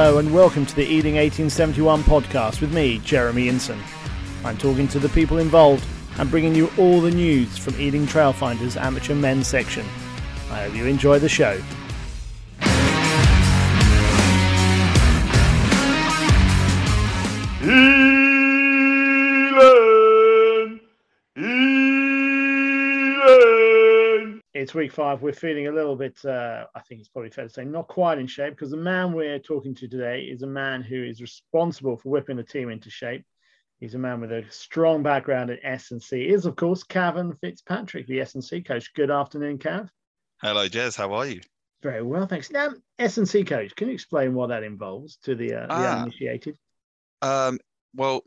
Hello and welcome to the Ealing 1871 podcast with me, Jeremy Inson. I'm talking to the people involved and bringing you all the news from Ealing Trailfinders amateur men's section. I hope you enjoy the show. It's week five. We're feeling a little bit, I think it's probably fair to say, not quite in shape, because the man we're talking to today is a man who is responsible for whipping the team into shape. He's a man with a strong background in S&C. He is, of course, Cavan Fitzpatrick, the S&C coach. Good afternoon, Cav. Hello, Jez. How are you? Very well, thanks. Now, S&C coach, can you explain what that involves to the uninitiated? Well,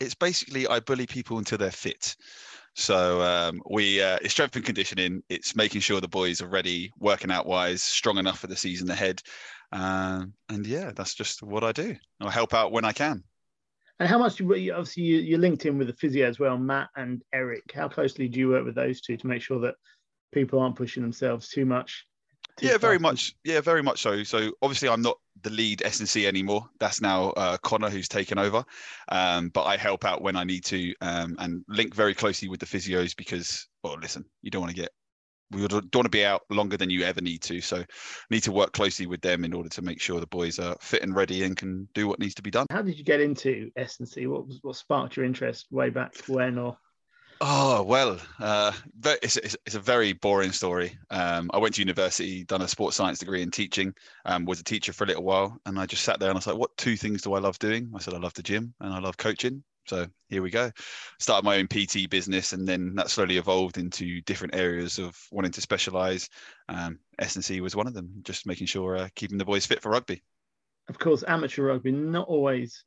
it's basically I bully people until they're fit. So it's strength and conditioning. It's making sure the boys are ready, working out wise, strong enough for the season ahead. And that's just what I do. I'll help out when I can. And how much, obviously you're linked in with the physio as well, Matt and Eric. How closely do you work with those two to make sure that people aren't pushing themselves too much? Very much so. So obviously I'm not the lead S&C anymore. That's now Connor who's taken over. But I help out when I need to and link very closely with the physios because, well, listen, we don't want to be out longer than you ever need to. So need to work closely with them in order to make sure the boys are fit and ready and can do what needs to be done. How did you get into S&C? What sparked your interest way back when or? Oh, well, it's a very boring story. I went to university, done a sports science degree in teaching, was a teacher for a little while. And I just sat there and I was like, what two things do I love doing? I said, I love the gym and I love coaching. So here we go. Started my own PT business. And then that slowly evolved into different areas of wanting to specialize. S&C was one of them, just making sure keeping the boys fit for rugby. Of course, amateur rugby, not always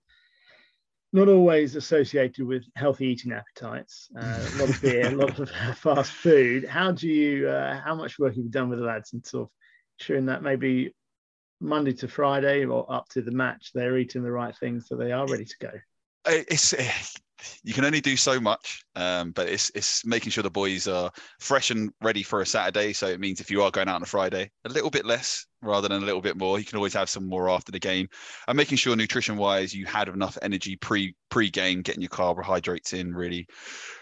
associated with healthy eating appetites, a lot of beer, a lot of fast food. How much work have you done with the lads and sort of ensuring that maybe Monday to Friday or up to the match, they're eating the right things so they are ready to go? You can only do so much, but it's making sure the boys are fresh and ready for a Saturday. So it means if you are going out on a Friday, a little bit less rather than a little bit more. You can always have some more after the game. And making sure nutrition-wise, you had enough energy pre-game, getting your carbohydrates in, really,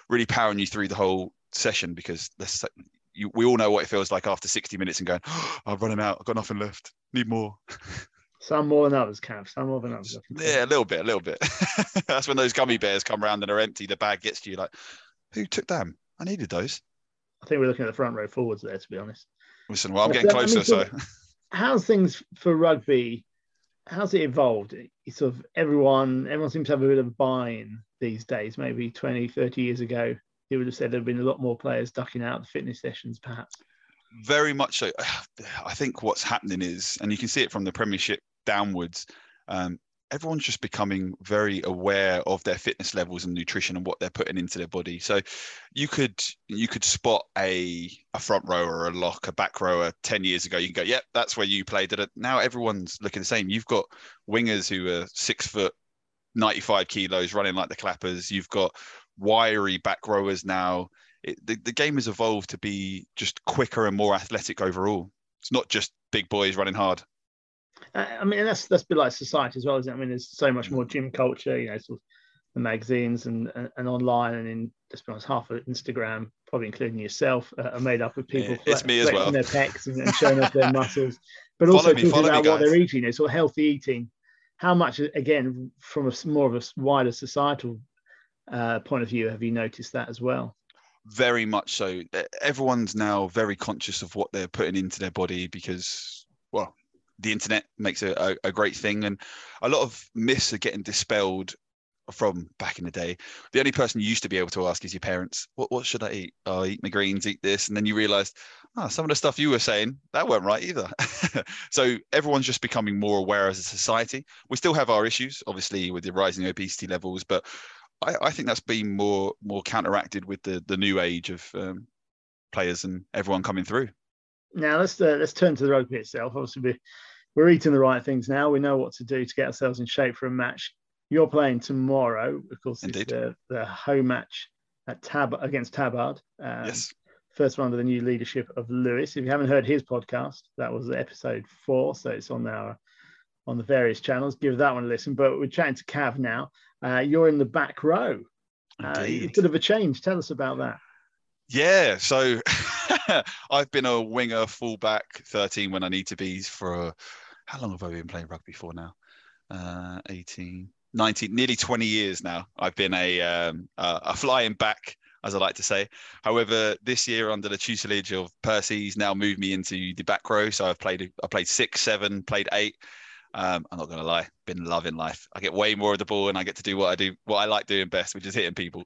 really powering you through the whole session because we all know what it feels like after 60 minutes and going, oh, I've run out, I've got nothing left, need more. Some more than others, Cav. Some more than others. Yeah, a little bit. That's when those gummy bears come round and are empty. The bag gets to you like, who took them? I needed those. I think we're looking at the front row forwards there, to be honest. Listen, well, I'm getting closer, so. How's things for rugby? How's it evolved? It's sort of everyone seems to have a bit of buy-in these days. Maybe 20, 30 years ago, you would have said there had been a lot more players ducking out the fitness sessions, perhaps. Very much so. I think what's happening is, and you can see it from the Premiership downwards, everyone's just becoming very aware of their fitness levels and nutrition and what they're putting into their body. So you could spot a front rower, a lock, a back rower 10 years ago. You can go, yep, that's where you played. Now everyone's looking the same. You've got wingers who are 6 foot, 95 kilos, running like the clappers. You've got wiry back rowers now. The game has evolved to be just quicker and more athletic overall. It's not just big boys running hard. I mean, that's a bit like society as well, isn't it? I mean, there's so much more gym culture, sort of the magazines and online, and in, let's be honest, half of Instagram, probably including yourself, are made up of people flexing their pecs and showing off their muscles, but also talking about what they're eating, sort of healthy eating. How much, again, from more of a wider societal point of view, have you noticed that as well? Very much so. Everyone's now very conscious of what they're putting into their body because, well, the internet makes a great thing, and a lot of myths are getting dispelled from back in the day. The only person you used to be able to ask is your parents, what should I eat? Oh, I eat my greens, eat this. And then you realized, some of the stuff you were saying, that weren't right either. So everyone's just becoming more aware as a society. We still have our issues, obviously, with the rising obesity levels, but I think that's been more counteracted with the new age of players and everyone coming through. Now let's turn to the rugby itself. Obviously, we're eating the right things now. We know what to do to get ourselves in shape for a match. You're playing tomorrow, of course. Indeed. It's the home match at against Tabard. Yes. First one under the new leadership of Lewis. If you haven't heard his podcast, that was episode 4, so it's on our on the various channels. Give that one a listen. But we're chatting to Cav now. You're in the back row. A bit of a change. Tell us about that. Yeah, so I've been a winger, fullback, 13 when I need to be for how long have I been playing rugby for now? 18, 19, nearly 20 years now. I've been a flying back, as I like to say. However, this year under the tutelage of Percy, he's now moved me into the back row. So I played 6, 7, played 8. I'm not going to lie, been loving life. I get way more of the ball and I get to do what I like doing best, which is hitting people.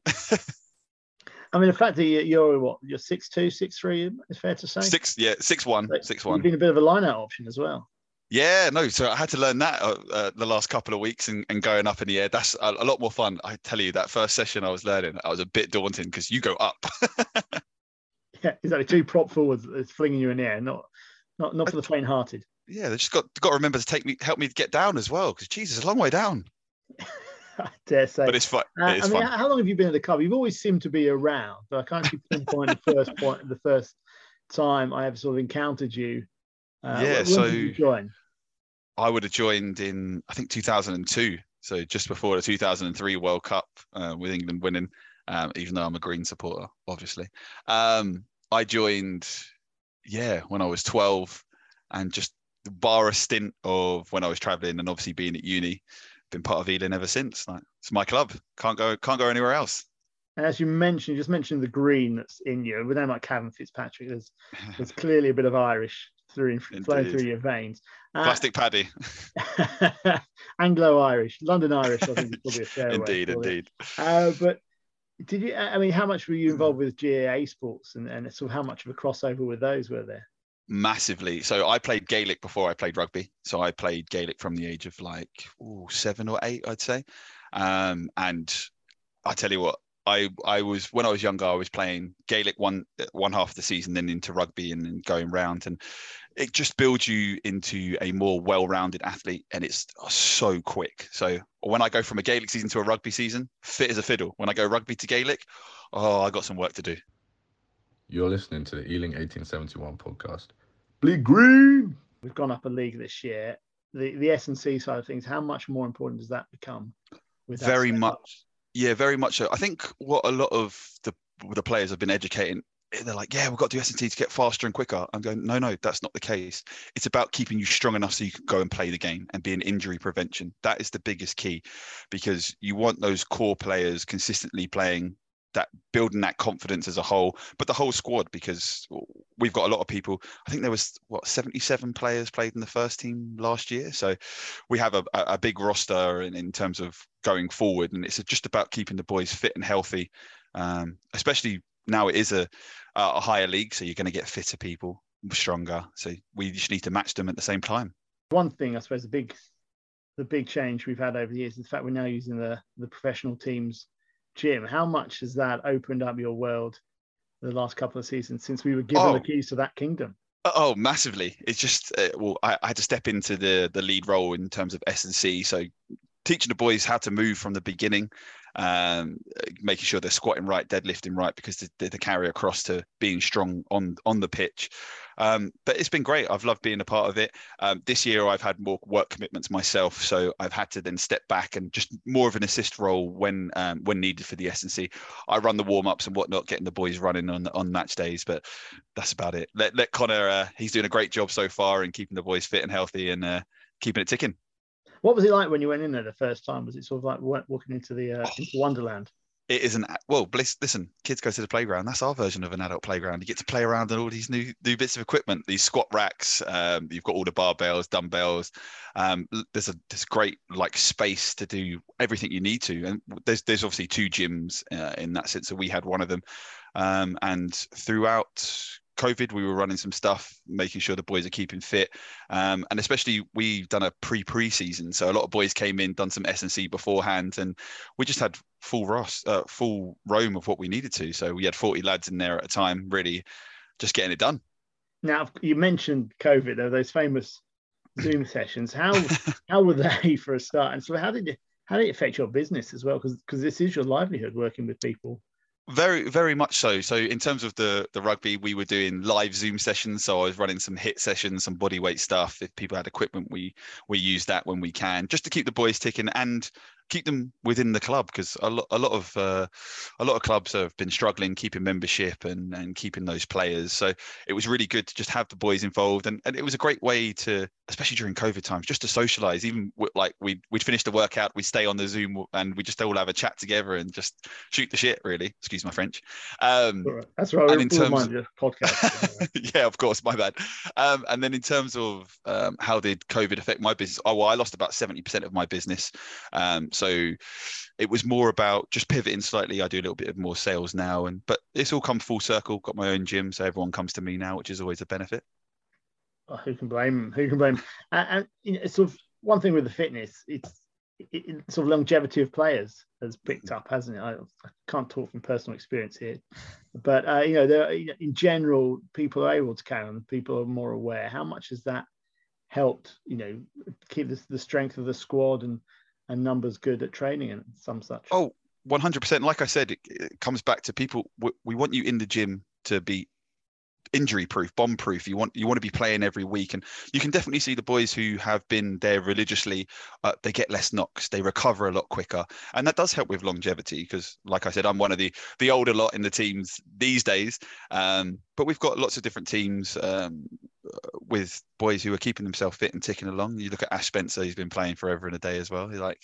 I mean, the fact that you're 6'2", 6'3", it's fair to say. 6'1". You've been a bit of a line-out option as well. Yeah, no, so I had to learn that the last couple of weeks and going up in the air. That's a lot more fun. I tell you, that first session I was learning, I was a bit daunting because you go up. Yeah, exactly. Two prop forwards flinging you in the air, not for the faint-hearted. Yeah, they just got to remember to help me get down as well because, Jesus, it's a long way down. I dare say. But it's fun. I mean, how long have you been at the club? You've always seemed to be around, but I can't keep pinpoint the first time I ever sort of encountered you. When did you join? I would have joined in, I think, 2002. So just before the 2003 World Cup with England winning, even though I'm a green supporter, obviously. I joined, when I was 12 and just bar a stint of when I was traveling and obviously being at uni. Been part of Ealing ever since. Like, it's my club. Can't go anywhere else. And as you just mentioned the green that's in you. With a name like Cavan Fitzpatrick, there's clearly a bit of Irish flowing through your veins. Plastic paddy. Anglo-Irish, London Irish. I think is probably a fair way. Indeed. But did you? I mean, how much were you involved with GAA sports, and sort of how much of a crossover with those were there? Massively. So I played Gaelic before I played rugby. So I played Gaelic from the age of 7 or 8, I'd say. And I tell you what, I was, when I was younger, I was playing Gaelic one half of the season, then into rugby and then going round. And it just builds you into a more well-rounded athlete. And it's so quick. So when I go from a Gaelic season to a rugby season, fit as a fiddle. When I go rugby to Gaelic, I got some work to do. You're listening to the Ealing 1871 podcast. Bleed green. We've gone up a league this year. The S&C side of things, how much more important does that become? With that very much. Up? Yeah, very much so. I think what a lot of the players have been educating, they're like, yeah, we've got to do S&T to get faster and quicker. I'm going, no, that's not the case. It's about keeping you strong enough so you can go and play the game and be an injury prevention. That is the biggest key because you want those core players consistently playing, that building that confidence as a whole, but the whole squad, because we've got a lot of people. I think there was 77 players played in the first team last year. So we have a big roster in terms of going forward. And it's just about keeping the boys fit and healthy, especially now it is a higher league. So you're going to get fitter people, stronger. So we just need to match them at the same time. One thing, I suppose, the big change we've had over the years is the fact we're now using the professional teams gym. How much has that opened up your world the last couple of seasons since we were given the keys to that kingdom? Oh, massively. It's just, I had to step into the lead role in terms of S&C. So teaching the boys how to move from the beginning, making sure they're squatting right, deadlifting right, because they carry across to being strong on the pitch. But it's been great. I've loved being a part of it. This year, I've had more work commitments myself, so I've had to then step back and just more of an assist role when needed for the S&C. I run the warm-ups and whatnot, getting the boys running on match days, but that's about it. Let Connor, he's doing a great job so far in keeping the boys fit and healthy and keeping it ticking. What was it like when you went in there the first time? Was it sort of like walking into the into Wonderland? It isn't. Well, listen, kids go to the playground. That's our version of an adult playground. You get to play around and all these new bits of equipment, these squat racks. You've got all the barbells, dumbbells. There's this great space to do everything you need to. And there's obviously 2 gyms in that sense. So we had one of them. And throughout COVID, we were running some stuff, making sure the boys are keeping fit. And especially we've done a pre-season. So a lot of boys came in, done some S&C beforehand, and we just had full roam of what we needed to. So we had 40 lads in there at a time, really just getting it done. Now, you mentioned COVID, though, those famous Zoom sessions. How were they for a start? And so how did it affect your business as well? Because this is your livelihood, working with people Very, very much so. So in terms of the rugby, we were doing live Zoom sessions. So I was running some hit sessions, some body weight stuff. If people had equipment, we use that when we can, just to keep the boys ticking and keep them within the club, because a lot of clubs have been struggling keeping membership and keeping those players. So it was really good to just have the boys involved, and it was a great way to, especially during COVID times, just to socialize. Even like we'd finish the workout, we'd stay on the Zoom and we just all have a chat together and just shoot the shit, really. Excuse my French. That's right. And in terms of podcast, yeah, of course, my bad. And then in terms of how did COVID affect my business? Oh, well, I lost about 70% of my business. So it was more about just pivoting slightly. I do a little bit of more sales now, but it's all come full circle. Got my own gym, so everyone comes to me now, which is always a benefit. Oh, who can blame? Who can blame? And you know, it's sort of one thing with the fitness, it's sort of longevity of players has picked up, hasn't it? I can't talk from personal experience here, but you know, in general, people are able to carry on. People are more aware. How much has that helped? You know, keep the strength of the squad and numbers good at training and some such? Oh, 100%. Like I said, it comes back to people. We want you in the gym to be injury proof, bomb proof. You want to be playing every week, and you can definitely see the boys who have been there religiously, they get less knocks, they recover a lot quicker, and that does help with longevity, because like I said, I'm one of the older lot in the teams these days, but we've got lots of different teams with boys who are keeping themselves fit and ticking along. You look at Ash Spencer, he's been playing forever and a day as well. He's like,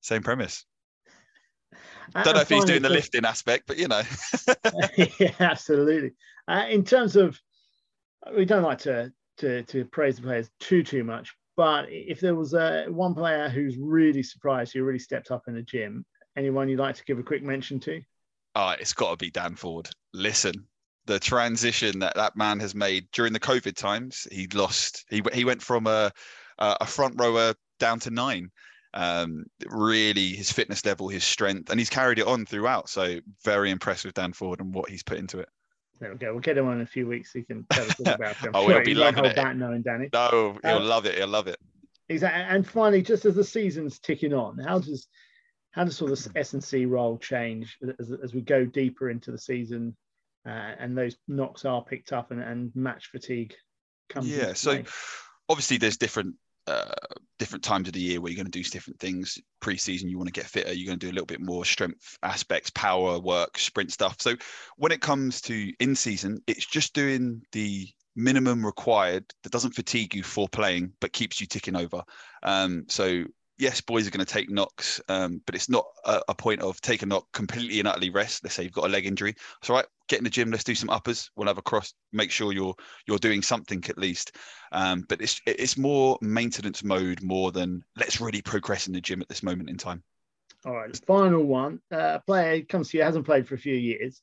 same premise. Don't know if he's doing the lifting aspect, but you know. Yeah, absolutely. In terms of, we don't like to praise the players too much, but if there was one player who's really surprised, who really stepped up in the gym, anyone you'd like to give a quick mention to? It's got to be Dan Ford. Listen, the transition that man has made during the COVID times, he went from a front rower down to 9. Really his fitness level, his strength, and he's carried it on throughout. So very impressed with Dan Ford and what he's put into it. There we go. We'll get him on in a few weeks so he can tell us all about him. Oh, he'll be loving it. Knowing Danny. No, he'll love it. He'll love it. Exactly. And finally, just as the season's ticking on, how does sort of S&C role change as we go deeper into the season, and those knocks are picked up and match fatigue comes in? Yeah. So obviously there's different times of the year where you're going to do different things. Pre-season, you want to get fitter, you're going to do a little bit more strength aspects, power work, sprint stuff. So when it comes to in-season, it's just doing the minimum required that doesn't fatigue you for playing but keeps you ticking over. So yes, boys are going to take knocks, but it's not a point of take a knock, completely and utterly rest. Let's say you've got a leg injury. It's all right, get in the gym, let's do some uppers. We'll have a cross, make sure you're doing something at least. But it's more maintenance mode more than let's really progress in the gym at this moment in time. All right, final one. A player comes to you, hasn't played for a few years.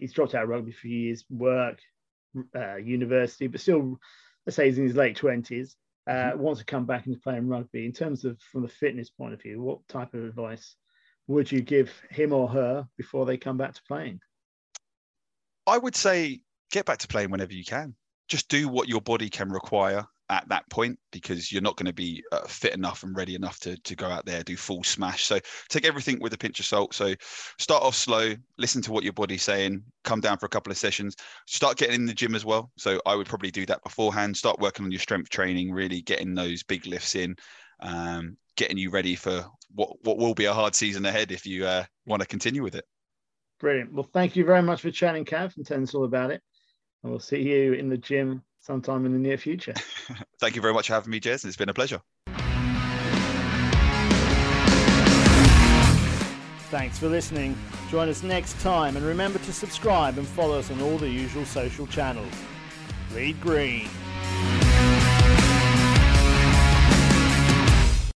He's dropped out of rugby for a few years, work, university, but still, let's say he's in his late 20s. Wants to come back into playing rugby. In terms of from the fitness point of view, what type of advice would you give him or her before they come back to playing? I would say get back to playing whenever you can. Just do what your body can require at that point, because you're not going to be fit enough and ready enough to go out there, do full smash. So take everything with a pinch of salt. So start off slow, listen to what your body's saying, come down for a couple of sessions, start getting in the gym as well. So I would probably do that beforehand, start working on your strength training, really getting those big lifts in, getting you ready for what will be a hard season ahead if you want to continue with it. Brilliant. Well, thank you very much for chatting, Cav, and telling us all about it. And we'll see you in the gym sometime in the near future. Thank you very much for having me, Jez. It's been a pleasure. Thanks for listening. Join us next time, and remember to subscribe and follow us on all the usual social channels. Bleed green.